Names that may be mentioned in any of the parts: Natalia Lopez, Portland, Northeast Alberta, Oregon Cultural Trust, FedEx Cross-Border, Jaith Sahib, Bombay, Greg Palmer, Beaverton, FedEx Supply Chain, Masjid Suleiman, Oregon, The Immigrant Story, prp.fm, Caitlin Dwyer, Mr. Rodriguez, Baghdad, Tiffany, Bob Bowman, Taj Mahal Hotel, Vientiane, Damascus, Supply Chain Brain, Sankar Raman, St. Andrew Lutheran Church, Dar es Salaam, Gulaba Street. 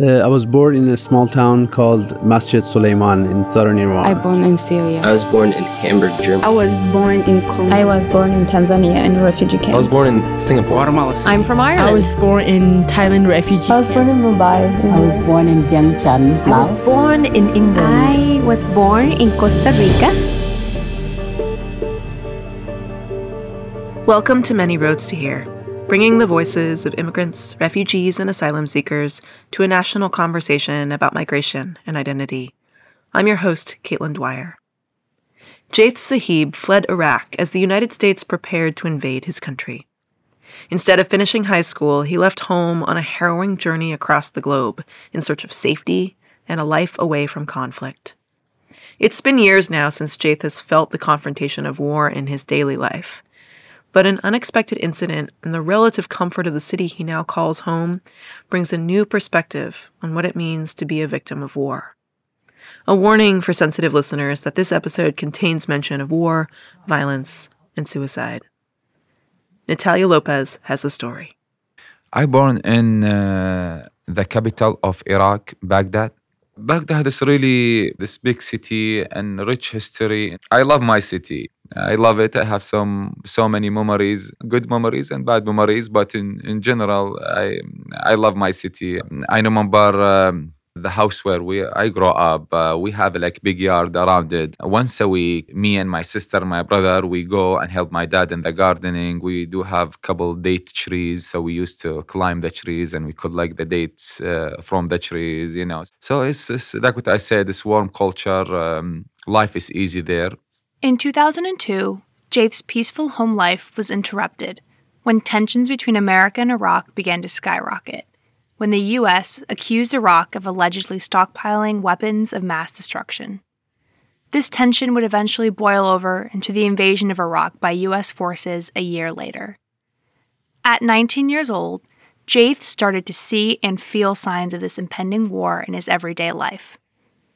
I was born in a small town called Masjid Suleiman in southern Iran. I was born in Syria. I was born in Hamburg, Germany. I was born in Colombia. I was born in Tanzania in refugee camp. I was born in Singapore. Guatemala. I'm from Ireland. I was born in Thailand refugee camp. I was born in Mumbai. I was born in Vientiane, Laos. I was born in England. I was born in Costa Rica. Welcome to Many Roads to Hear, bringing the voices of immigrants, refugees, and asylum seekers to a national conversation about migration and identity. I'm your host, Caitlin Dwyer. Jaith Sahib fled Iraq as the United States prepared to invade his country. Instead of finishing high school, he left home on a harrowing journey across the globe in search of safety and a life away from conflict. It's been years now since Jaith has felt the confrontation of war in his daily life. But an unexpected incident and the relative comfort of the city he now calls home brings a new perspective on what it means to be a victim of war. A warning for sensitive listeners that this episode contains mention of war, violence, and suicide. Natalia Lopez has the story. I was born in the capital of Iraq, Baghdad. Baghdad is really this big city and rich history. I love my city. I love it. I have so many memories, good memories and bad memories. But in general, I love my city. I remember the house where I grew up. We have like big yard around it. Once a week, me and my sister, my brother, we go and help my dad in the gardening. We do have couple date trees, so we used to climb the trees and we collect the dates from the trees. You know, so it's like what I said. This warm culture. Life is easy there. In 2002, Jaith's peaceful home life was interrupted when tensions between America and Iraq began to skyrocket, when the U.S. accused Iraq of allegedly stockpiling weapons of mass destruction. This tension would eventually boil over into the invasion of Iraq by U.S. forces a year later. At 19 years old, Jaith started to see and feel signs of this impending war in his everyday life.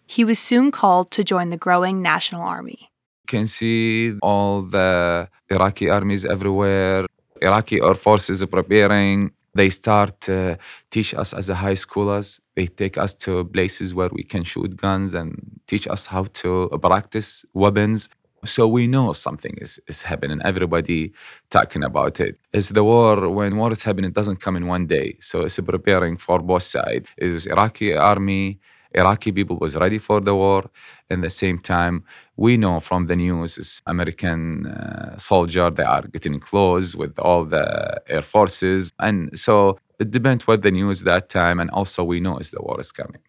He was soon called to join the growing National Army. Can see all the Iraqi armies everywhere. Iraqi Air Forces are preparing. They start teach us as a high schoolers. They take us to places where we can shoot guns and teach us how to practice weapons. So we know something is happening. Everybody talking about it. It's the war. When war is happening, it doesn't come in one day. So it's preparing for both sides. It was Iraqi army. Iraqi people was ready for the war. At the same time, we know from the news, American soldier, they are getting close with all the air forces. And so it depends what the news that time. And also we know is the war is coming.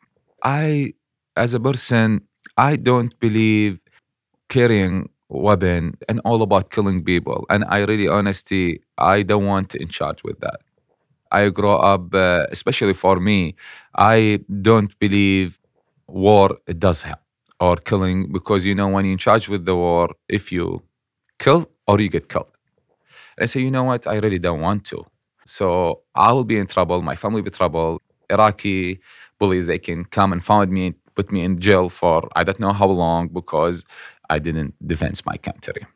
I, as a person, I don't believe carrying weapon and all about killing people. And I really, honestly, I don't want to in charge with that. I grow up, especially for me, I don't believe war it does help or killing because, you know, when you're in charge with the war, if you kill or you get killed. I say, you know what, I really don't want to. So I will be in trouble, my family will be in trouble. Iraqi police, they can come and find me, put me in jail for I don't know how long because I didn't defend my country.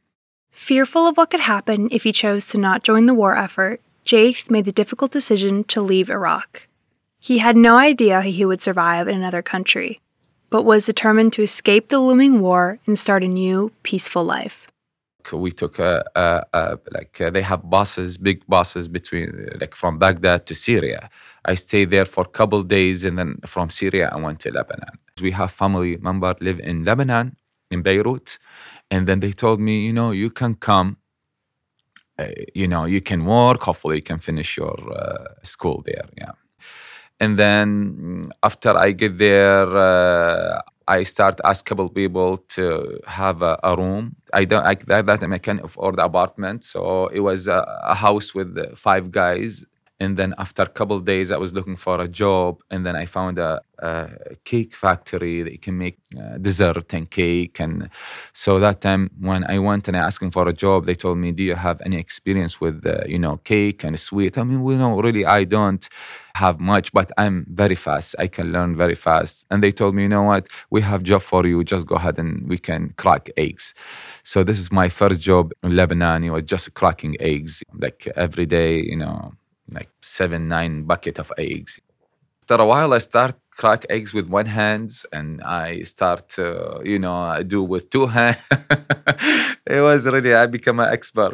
Fearful of what could happen if he chose to not join the war effort, Jaith made the difficult decision to leave Iraq. He had no idea he would survive in another country, but was determined to escape the looming war and start a new, peaceful life. We took, they have buses, big buses between, from Baghdad to Syria. I stayed there for a couple of days, and then from Syria, I went to Lebanon. We have family member live in Lebanon, in Beirut, and then they told me, you know, you can come. You know, you can work, hopefully you can finish your school there, yeah. And then after I get there, I start asking couple people to have a room. I can't afford apartment, so it was a house with 5 guys. And then after a couple of days, I was looking for a job. And then I found a cake factory that you can make dessert and cake. And so that time when I went and I asked them for a job, they told me, do you have any experience with, cake and sweet? I mean, we know really I don't have much, but I'm very fast. I can learn very fast. And they told me, you know what? We have job for you. Just go ahead and we can crack eggs. So this is my first job in Lebanon. It was just cracking eggs every day, 7-9 bucket of eggs. After a while, I start crack eggs with one hand, and I start, I do with two hands. It was really, I become an expert.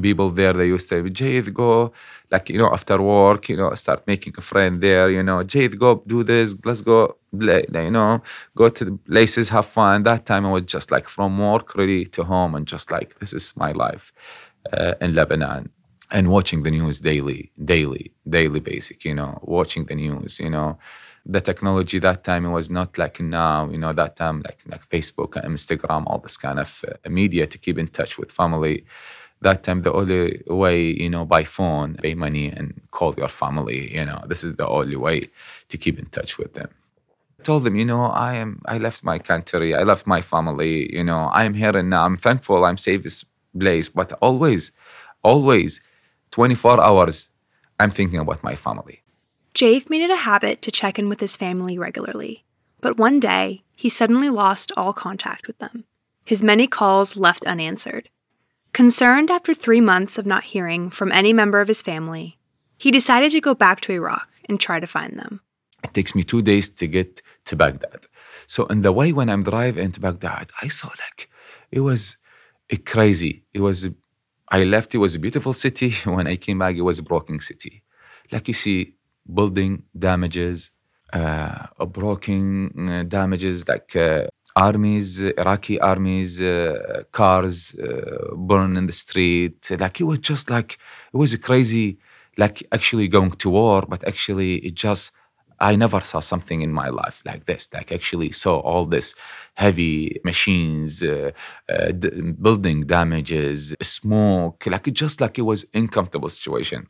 People there, they used to say, Jaith, go, after work, start making a friend there, Jaith, go do this, let's go, go to the places, have fun. That time I was just from work really to home, and just this is my life in Lebanon. And watching the news daily basic, watching the news, The technology that time, it was not like now, that time, like Facebook and Instagram, all this kind of media to keep in touch with family. That time, the only way, by phone, pay money and call your family, this is the only way to keep in touch with them. I told them, I left my country, I left my family, I'm here and now, I'm thankful, I'm safe this place, but always, 24 hours, I'm thinking about my family. Jaith made it a habit to check in with his family regularly. But one day, he suddenly lost all contact with them. His many calls left unanswered. Concerned after 3 months of not hearing from any member of his family, he decided to go back to Iraq and try to find them. It takes me 2 days to get to Baghdad. So in the way when I'm driving to Baghdad, I saw it was crazy. I left, it was a beautiful city. When I came back, it was a broken city. You see, building damages, broken damages, armies, Iraqi armies, cars burn in the street. It was just it was a crazy, actually going to war, but actually it just, I never saw something in my life like this, actually saw all this heavy machines, building damages, smoke, it was uncomfortable situation.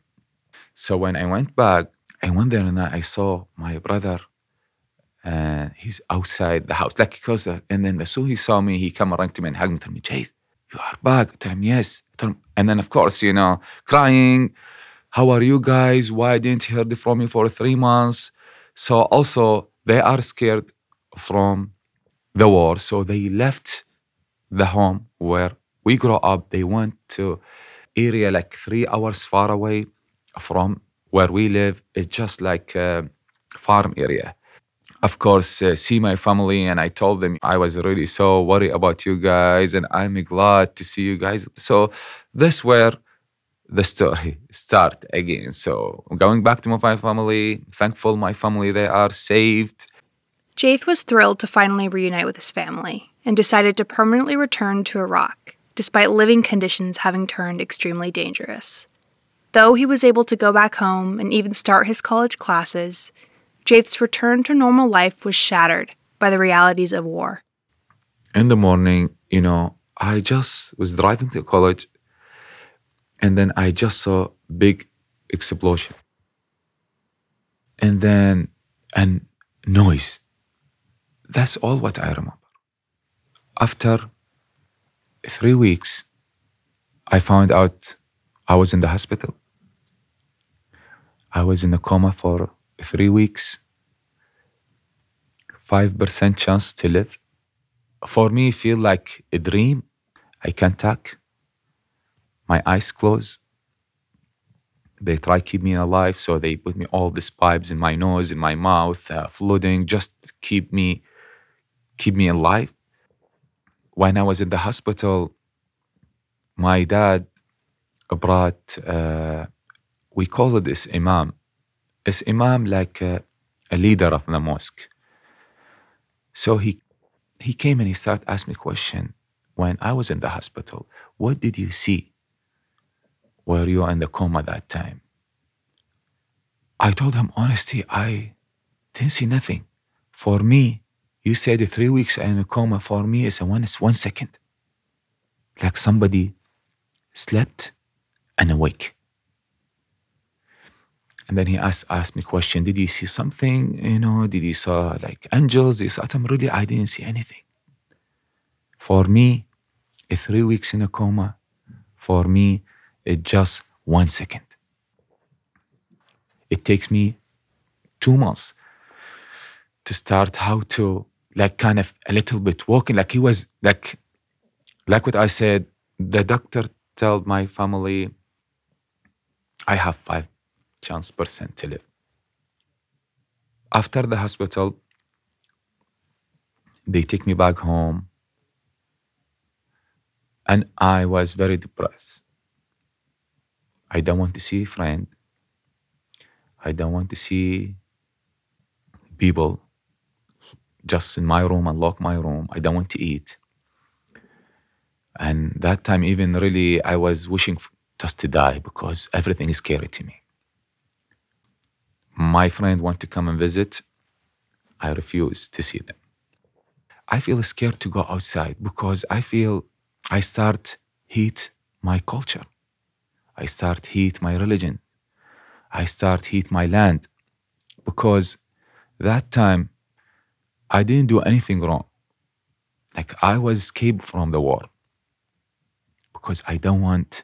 So when I went back, I went there and I saw my brother, and he's outside the house, closer. And then as soon as he saw me, he came around to me and hugged me, told me, Jaith, you are back. I told him, yes. And then of course, crying, how are you guys? Why didn't you hear from me for 3 months? So also, they are scared from the war. So they left the home where we grew up. They went to area 3 hours far away from where we live. It's just a farm area. Of course, see my family, and I told them I was really so worried about you guys, and I'm glad to see you guys. So this where the story start again. So I'm going back to my family, thankful my family, they are saved. Jaith was thrilled to finally reunite with his family and decided to permanently return to Iraq, despite living conditions having turned extremely dangerous. Though he was able to go back home and even start his college classes, Jaith's return to normal life was shattered by the realities of war. In the morning, I just was driving to college, and then I just saw big explosion. And then, and noise. That's all what I remember. After 3 weeks, I found out I was in the hospital. I was in a coma for 3 weeks. 5% chance to live. For me, feel like a dream. I can't talk. My eyes closed. They try to keep me alive, so they put me all these pipes in my nose, in my mouth, flooding, just keep me alive. When I was in the hospital, my dad brought, we call it this imam. It's imam a leader of the mosque. So he came and he started asking me a question. When I was in the hospital, what did you see? Were you in the coma that time? I told him, honestly, I didn't see nothing. For me, you said 3 weeks in a coma. For me, it's 1 second. Somebody slept and awake. And then he asked me a question. Did you see something? Did you saw angels? I told him, really, I didn't see anything. For me, 3 weeks in a coma, for me, it's just 1 second. It takes me 2 months to start how to, a little bit walking. He was, what I said, the doctor told my family, I have 5% chance to live. After the hospital, they take me back home, and I was very depressed. I don't want to see a friend. I don't want to see people, just in my room and lock my room. I don't want to eat. And that time, even really, I was wishing just to die because everything is scary to me. My friend want to come and visit. I refuse to see them. I feel scared to go outside because I feel I start hate my culture. I start hate my religion. I start hate my land, because that time I didn't do anything wrong. Like, I was escaped from the war because I don't want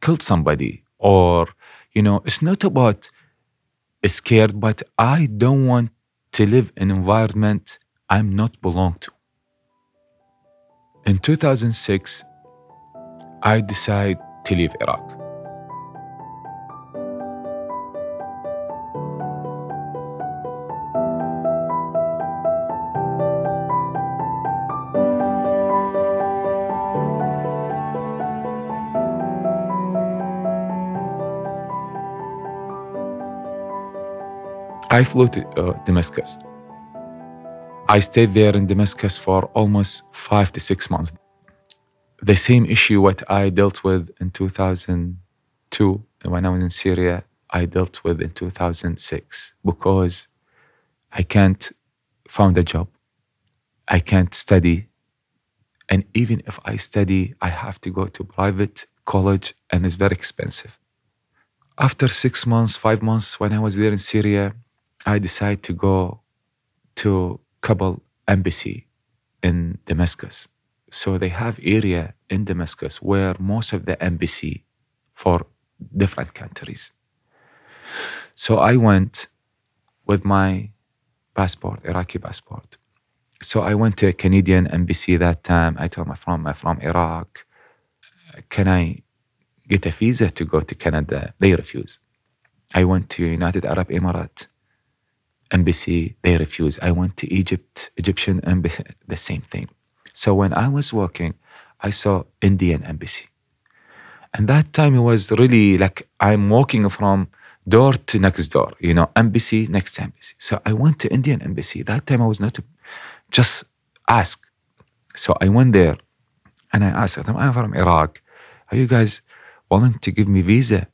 kill somebody, or, you know, it's not about scared, but I don't want to live in an environment I'm not belong to. In 2006, I decided to leave Iraq. I flew to Damascus. I stayed there in Damascus for almost 5 to 6 months. The same issue what I dealt with in 2002 when I was in Syria, I dealt with in 2006, because I can't find a job. I can't study. And even if I study, I have to go to private college, and it's very expensive. After 6 months, 5 months, when I was there in Syria, I decided to go to Kabul embassy in Damascus. So they have area in Damascus where most of the embassy for different countries. So I went with my passport, Iraqi passport. So I went to a Canadian embassy that time. I told my friend, I'm from Iraq. Can I get a visa to go to Canada? They refuse. I went to United Arab Emirates embassy, they refuse. I went to Egypt, Egyptian embassy, the same thing. So when I was working, I saw Indian embassy. And that time it was really like I'm walking from door to next door, you know, embassy, next embassy. So I went to Indian embassy. That time I was not to just ask. So I went there and I asked them, I'm from Iraq. Are you guys willing to give me visa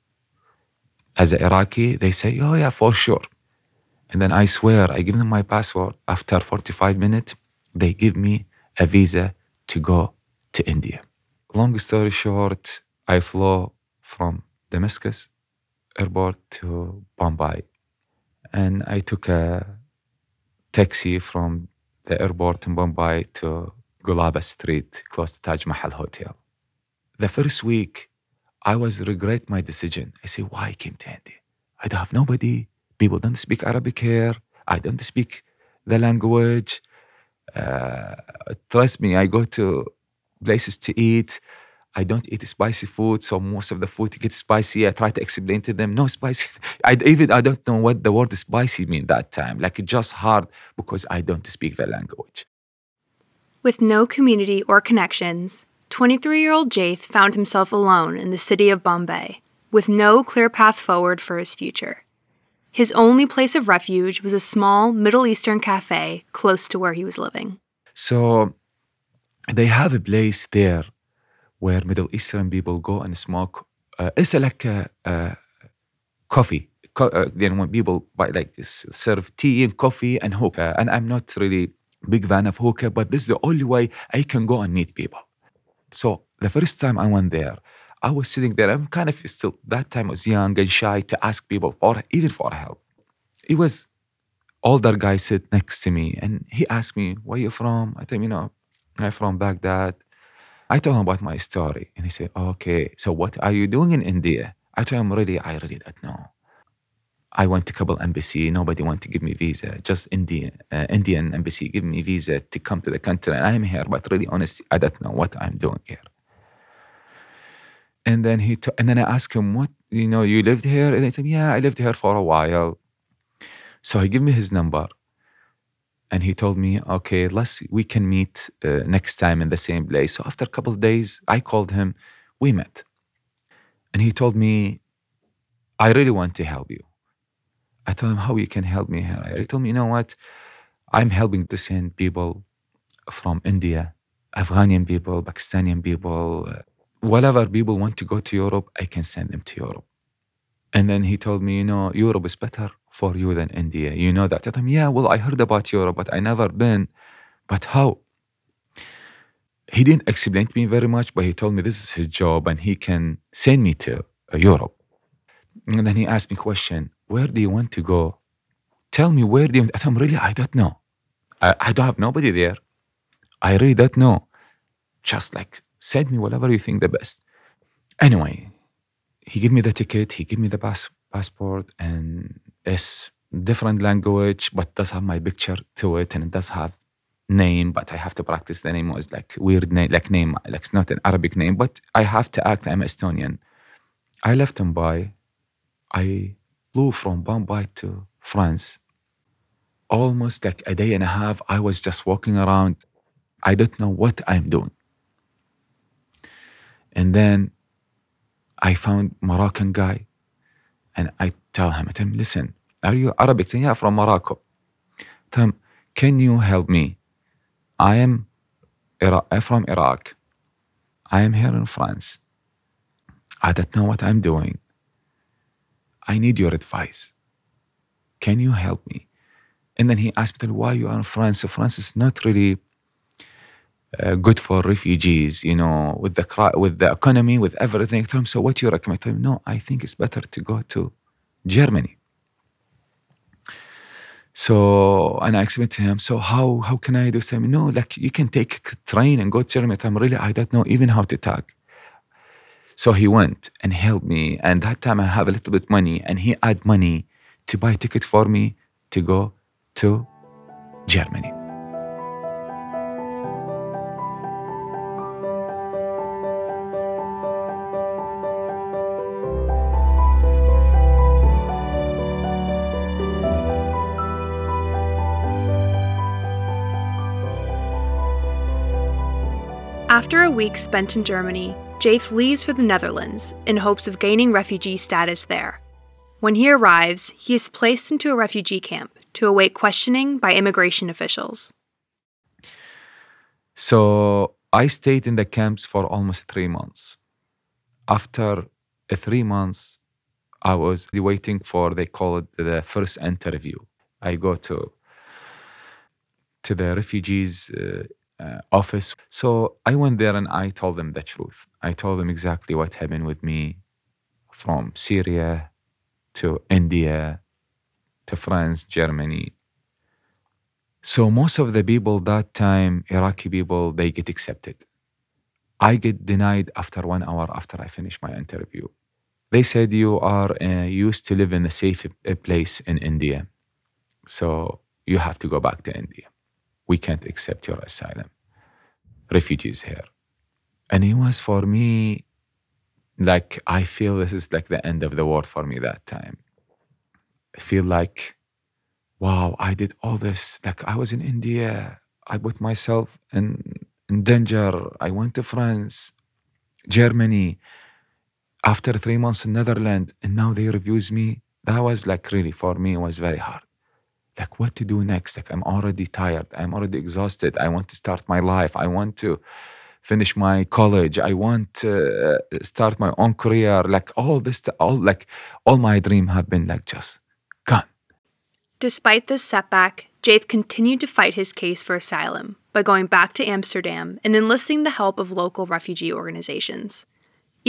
as an Iraqi? They say, oh yeah, for sure. And then I swear, I give them my passport. After 45 minutes, they give me a visa to go to India. Long story short, I flew from Damascus airport to Bombay. And I took a taxi from the airport in Bombay to Gulaba Street, close to Taj Mahal Hotel. The first week, I was regret my decision. I say, why I came to India? I don't have nobody. People don't speak Arabic here. I don't speak the language. Trust me, I go to places to eat. I don't eat spicy food, so most of the food gets spicy. I try to explain to them, no spicy. I don't know what the word spicy mean that time. Like, it's just hard because I don't speak the language. With no community or connections, 23-year-old Jaith found himself alone in the city of Bombay with no clear path forward for his future. His only place of refuge was a small Middle Eastern cafe close to where he was living. So they have a place there where Middle Eastern people go and smoke. It's like coffee. Then when people buy like this, serve tea and coffee and hookah. And I'm not really a big fan of hookah, but this is the only way I can go and meet people. So the first time I went there, I was sitting there. I'm kind of still, that time I was young and shy to ask people for even for help. It was older guy sit next to me and he asked me, where you from? I told him, you know, I'm from Baghdad. I told him about my story and he said, okay, so what are you doing in India? I told him, I really don't know. I went to Kabul embassy. Nobody wanted to give me visa. Just Indian embassy give me visa to come to the country, and I'm here, but really honestly, I don't know what I'm doing here. And then and then I asked him, what, you know, you lived here? And he said, yeah, I lived here for a while. So he gave me his number and he told me, okay, we can meet next time in the same place. So after a couple of days, I called him, we met. And he told me, I really want to help you. I told him, how you can help me here? He told me, you know what? I'm helping to send people from India, Afghanian people, Pakistani people, whatever people want to go to Europe, I can send them to Europe. And then he told me, you know, Europe is better for you than India. You know that. I told him, yeah, well, I heard about Europe, but I never been. But how? He didn't explain to me very much, but he told me this is his job and he can send me to Europe. And then he asked me a question, where do you want to go? Tell me, where do you want to go? I told him, really, I don't know. I don't have nobody there. I really don't know. Just like, send me whatever you think the best. Anyway, he gave me the ticket, he gave me the passport, and it's different language, but does have my picture to it, and it does have name, but I have to practice the name. It was like weird name, like it's not an Arabic name, but I have to act, I'm Estonian. I left Mumbai. I flew from Bombay to France. Almost like a day and a half, I was just walking around. I don't know what I'm doing. And then I found Moroccan guy and I tell him, listen, are you Arabic? Yeah, from Morocco. I tell him, can you help me? I am from Iraq. I am here in France. I don't know what I'm doing. I need your advice. Can you help me? And then he asked me, why you are in France? France is not really good for refugees, you know, with the economy, with everything. I told him, so what do you recommend? I told him, no, I think it's better to go to Germany. So, and I explained to him, so how can I do? So, no, like you can take a train and go to Germany. I told him, really, I don't know even how to talk. So he went and helped me. And that time I have a little bit money and he had money to buy a ticket for me to go to Germany. After a week spent in Germany, Jaith leaves for the Netherlands in hopes of gaining refugee status there. When he arrives, he is placed into a refugee camp to await questioning by immigration officials. So I stayed in the camps for almost 3 months. After 3 months, I was waiting for, they call it the first interview. I go to the refugees office. So I went there and I told them the truth. I told them exactly what happened with me from Syria to India to France, Germany. So most of the people that time, Iraqi people, they get accepted. I get denied after 1 hour after I finish my interview. They said you are used to live in a safe place in India. So you have to go back to India. We can't accept your asylum, refugees here. And it was for me, like, I feel this is like the end of the world for me that time. I feel like, wow, I did all this. Like, I was in India. I put myself in danger. I went to France, Germany. After 3 months in Netherlands, and now they refuse me. That was like, really, for me, it was very hard. Like, what to do next? Like, I'm already tired. I'm already exhausted. I want to start my life. I want to finish my college. I want to start my own career. Like, all this, all my dreams have been, like, just gone. Despite this setback, Jaith continued to fight his case for asylum by going back to Amsterdam and enlisting the help of local refugee organizations.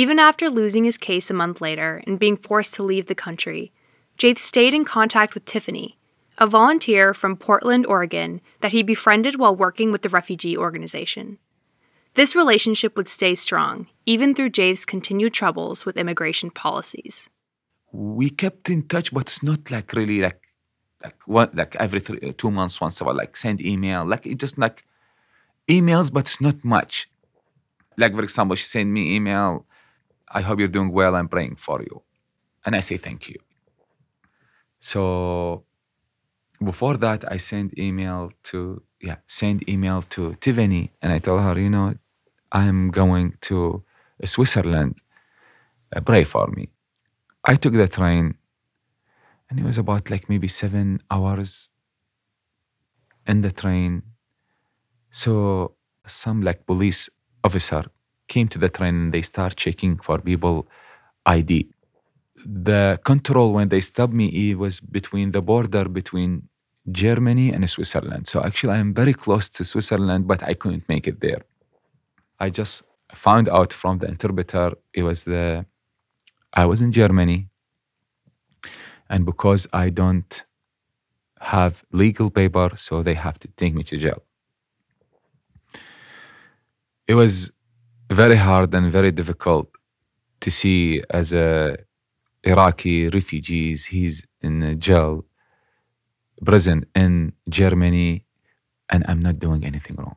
Even after losing his case a month later and being forced to leave the country, Jaith stayed in contact with Tiffany, a volunteer from Portland, Oregon, that he befriended while working with the refugee organization. This relationship would stay strong, even through Jaith's continued troubles with immigration policies. We kept in touch, but it's not like really like every 2 months, once a while, like send email, like it just like emails, but it's not much. Like, for example, she sent me email, I hope you're doing well, I'm praying for you. And I say, thank you. So before that, I sent email to Tiffany, and I told her, I'm going to Switzerland. Pray for me. I took the train, and it was about maybe 7 hours in the train. So some police officer came to the train, and they start checking for people ID. The control when they stopped me, it was between the border between Germany and Switzerland. So actually I'm very close to Switzerland, but I couldn't make it there. I just found out from the interpreter I was in Germany, and because I don't have legal paper, so they have to take me to jail. It was very hard and very difficult to see as a Iraqi refugees, he's in a jail, prison in Germany, and I'm not doing anything wrong.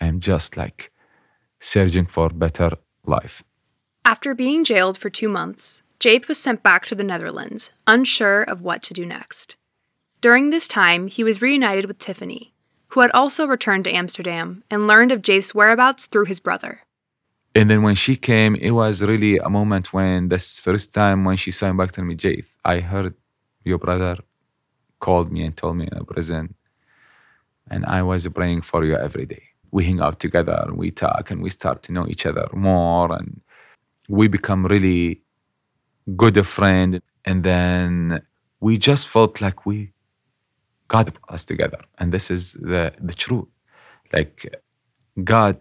I'm just searching for better life. After being jailed for 2 months, Jaith was sent back to the Netherlands, unsure of what to do next. During this time, he was reunited with Tiffany, who had also returned to Amsterdam and learned of Jaith's whereabouts through his brother. And then when she came, it was really a moment when this first time when she saw him back to me, Jaith, I heard your brother called me and told me in a prison, and I was praying for you every day. We hang out together, and we talk, and we start to know each other more, and we become really good friends. And then we just felt we God brought us together. And this is the truth. God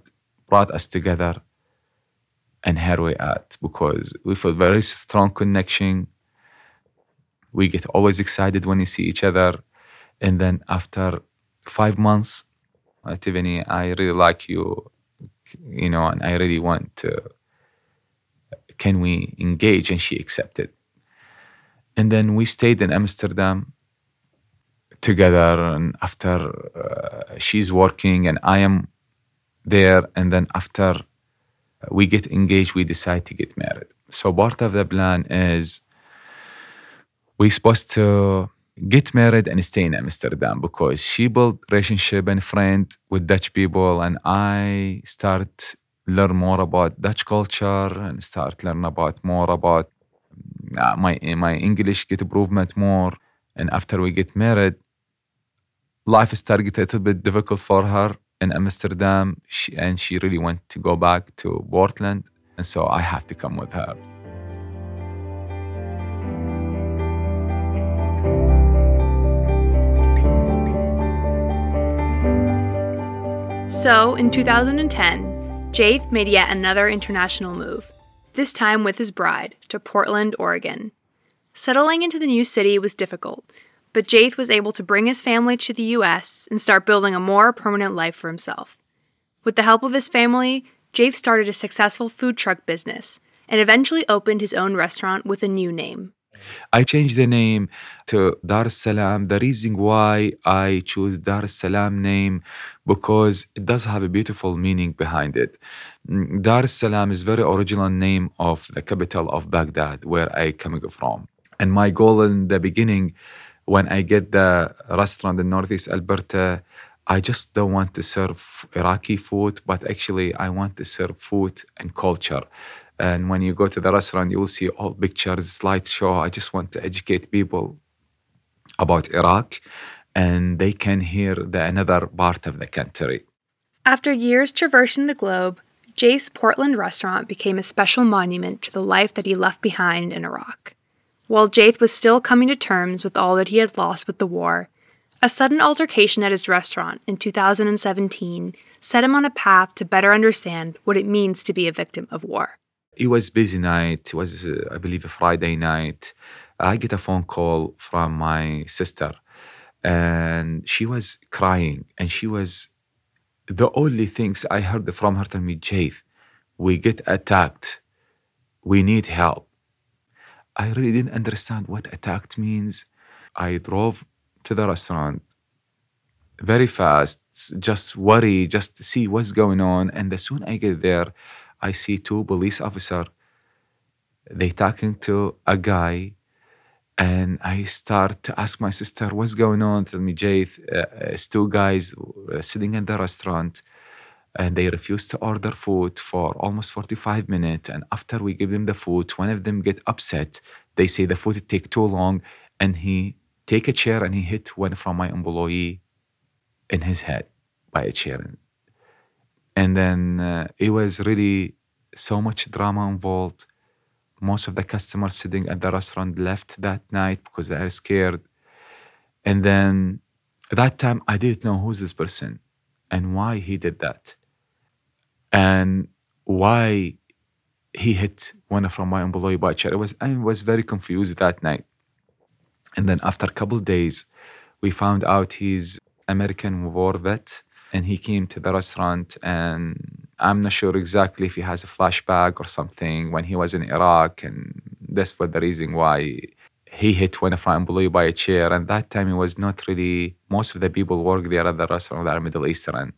brought us together. And here we are, because we feel very strong connection. We get always excited when we see each other. And then after 5 months, Tiffany, I really like you, and I really want to, can we engage? And she accepted. And then we stayed in Amsterdam together. And after she's working and I am there. And then after we get engaged, we decide to get married. So part of the plan is we're supposed to get married and stay in Amsterdam, because she built relationship and friend with Dutch people, and I start learn more about Dutch culture and start learn about more about my English get improvement more. And after we get married, life started a little bit difficult for her in Amsterdam, she really wanted to go back to Portland, and so I have to come with her. So in 2010, Jaith made yet another international move, this time with his bride, to Portland, Oregon. Settling into the new city was difficult, but Jaith was able to bring his family to the U.S. and start building a more permanent life for himself. With the help of his family, Jaith started a successful food truck business and eventually opened his own restaurant with a new name. I changed the name to Dar es Salaam. The reason why I chose Dar es Salaam name, because it does have a beautiful meaning behind it. Dar es Salaam is very original name of the capital of Baghdad, where I coming from. And my goal in the beginning, when I get the restaurant in Northeast Alberta, I just don't want to serve Iraqi food, but actually I want to serve food and culture. And when you go to the restaurant, you will see all pictures, slideshow. I just want to educate people about Iraq, and they can hear another part of the country. After years traversing the globe, Jaith's Portland restaurant became a special monument to the life that he left behind in Iraq. While Jaith was still coming to terms with all that he had lost with the war, a sudden altercation at his restaurant in 2017 set him on a path to better understand what it means to be a victim of war. It was busy night. It was, I believe, a Friday night. I get a phone call from my sister, and she was crying, and she was, the only things I heard from her tell me, Jaith, we get attacked. We need help. I really didn't understand what attacked means. I drove to the restaurant very fast, just worry, just to see what's going on. And as soon as I get there, I see two police officers. They talking to a guy, And I start to ask my sister, what's going on? Tell me, Jaith, it's two guys sitting at the restaurant and they refuse to order food for almost 45 minutes. And after we give them the food, one of them get upset. They say the food take too long. And he take a chair and he hit one from my employee in his head by a chair. And then it was really so much drama involved. Most of the customers sitting at the restaurant left that night because they are scared. And then at that time, I didn't know who's this person and why he did that and why he hit one from my employee by chair. I was very confused that night. And then after a couple of days, we found out he's American war vet and he came to the restaurant, and I'm not sure exactly if he has a flashback or something when he was in Iraq, and that's what the reason why he hit one of my employees by a chair. And that time it was not really, most of the people work there at the restaurant that are Middle Eastern.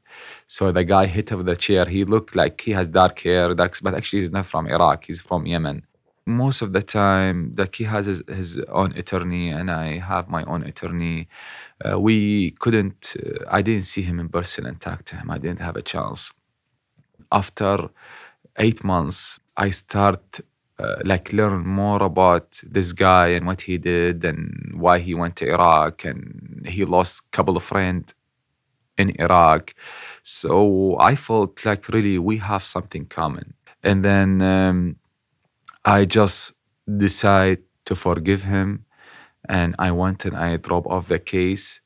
So the guy hit with the chair, he looked like he has dark hair, but actually he's not from Iraq, he's from Yemen. Most of the time, like he has his own attorney and I have my own attorney. I didn't see him in person and talk to him. I didn't have a chance. After 8 months, I start learn more about this guy and what he did and why he went to Iraq, and he lost a couple of friends in Iraq. So I felt like really we have something common. And then I just decide to forgive him, and I went and I drop off the case.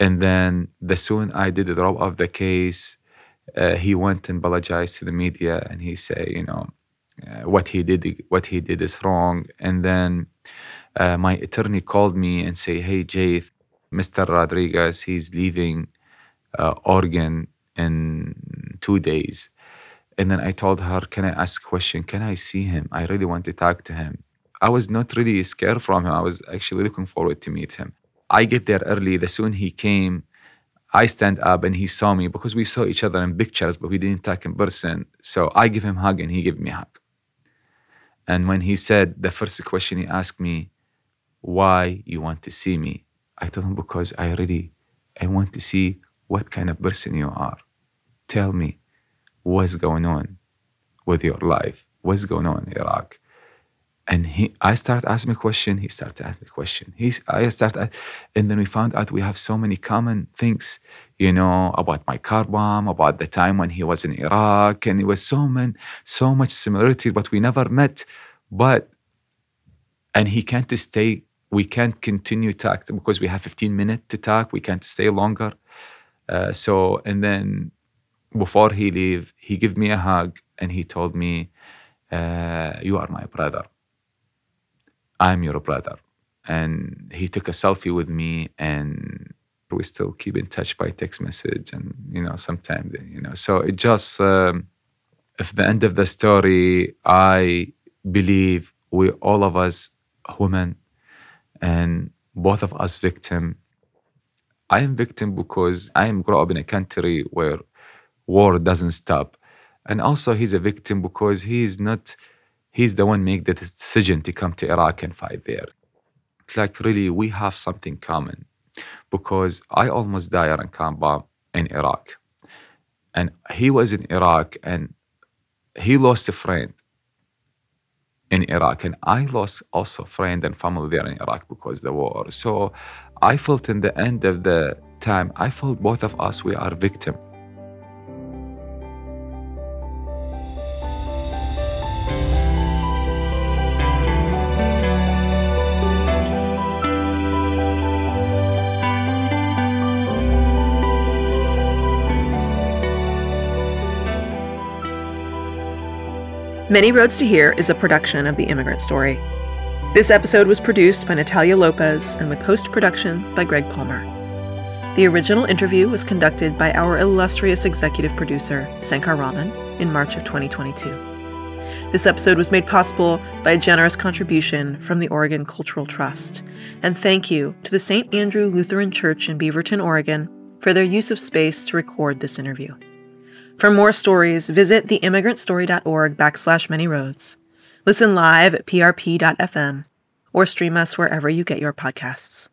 And then the soon I did drop off the case, he went and apologized to the media, and he said, what he did is wrong. And then my attorney called me and say, hey, Jaith, Mr. Rodriguez, he's leaving Oregon in 2 days. And then I told her, can I ask a question? Can I see him? I really want to talk to him. I was not really scared from him. I was actually looking forward to meet him. I get there early. The soon he came, I stand up and he saw me because we saw each other in pictures, but we didn't talk in person. So I give him a hug and he gave me a hug. And when he said, the first question he asked me, why you want to see me? I told him, because I want to see what kind of person you are. Tell me what's going on with your life. What's going on in Iraq? And I started asking a question. He started asking me a question. And then we found out we have so many common things, about my car bomb, about the time when he was in Iraq, and it was so much similarity, but we never met. And he can't stay. We can't continue talk because we have 15 minutes to talk. We can't stay longer. And then before he leave, he gave me a hug and he told me, "You are my brother. I'm your brother." And he took a selfie with me, and we still keep in touch by text message and, sometimes, So it just, at the end of the story, I believe we all of us women and both of us victim. I am victim because I am grow up in a country where war doesn't stop. And also he's a victim because he's the one make the decision to come to Iraq and fight there. It's like really we have something common, because I almost died on camp bomb in Iraq. And he was in Iraq and he lost a friend in Iraq. And I lost also friend and family there in Iraq because of the war. So I felt in the end of the time, I felt both of us, we are victim. Many Roads to Here is a production of The Immigrant Story. This episode was produced by Natalia Lopez and with post-production by Greg Palmer. The original interview was conducted by our illustrious executive producer, Sankar Raman, in March of 2022. This episode was made possible by a generous contribution from the Oregon Cultural Trust. And thank you to the St. Andrew Lutheran Church in Beaverton, Oregon, for their use of space to record this interview. For more stories, visit theimmigrantstory.org/manyroads. Listen live at prp.fm or stream us wherever you get your podcasts.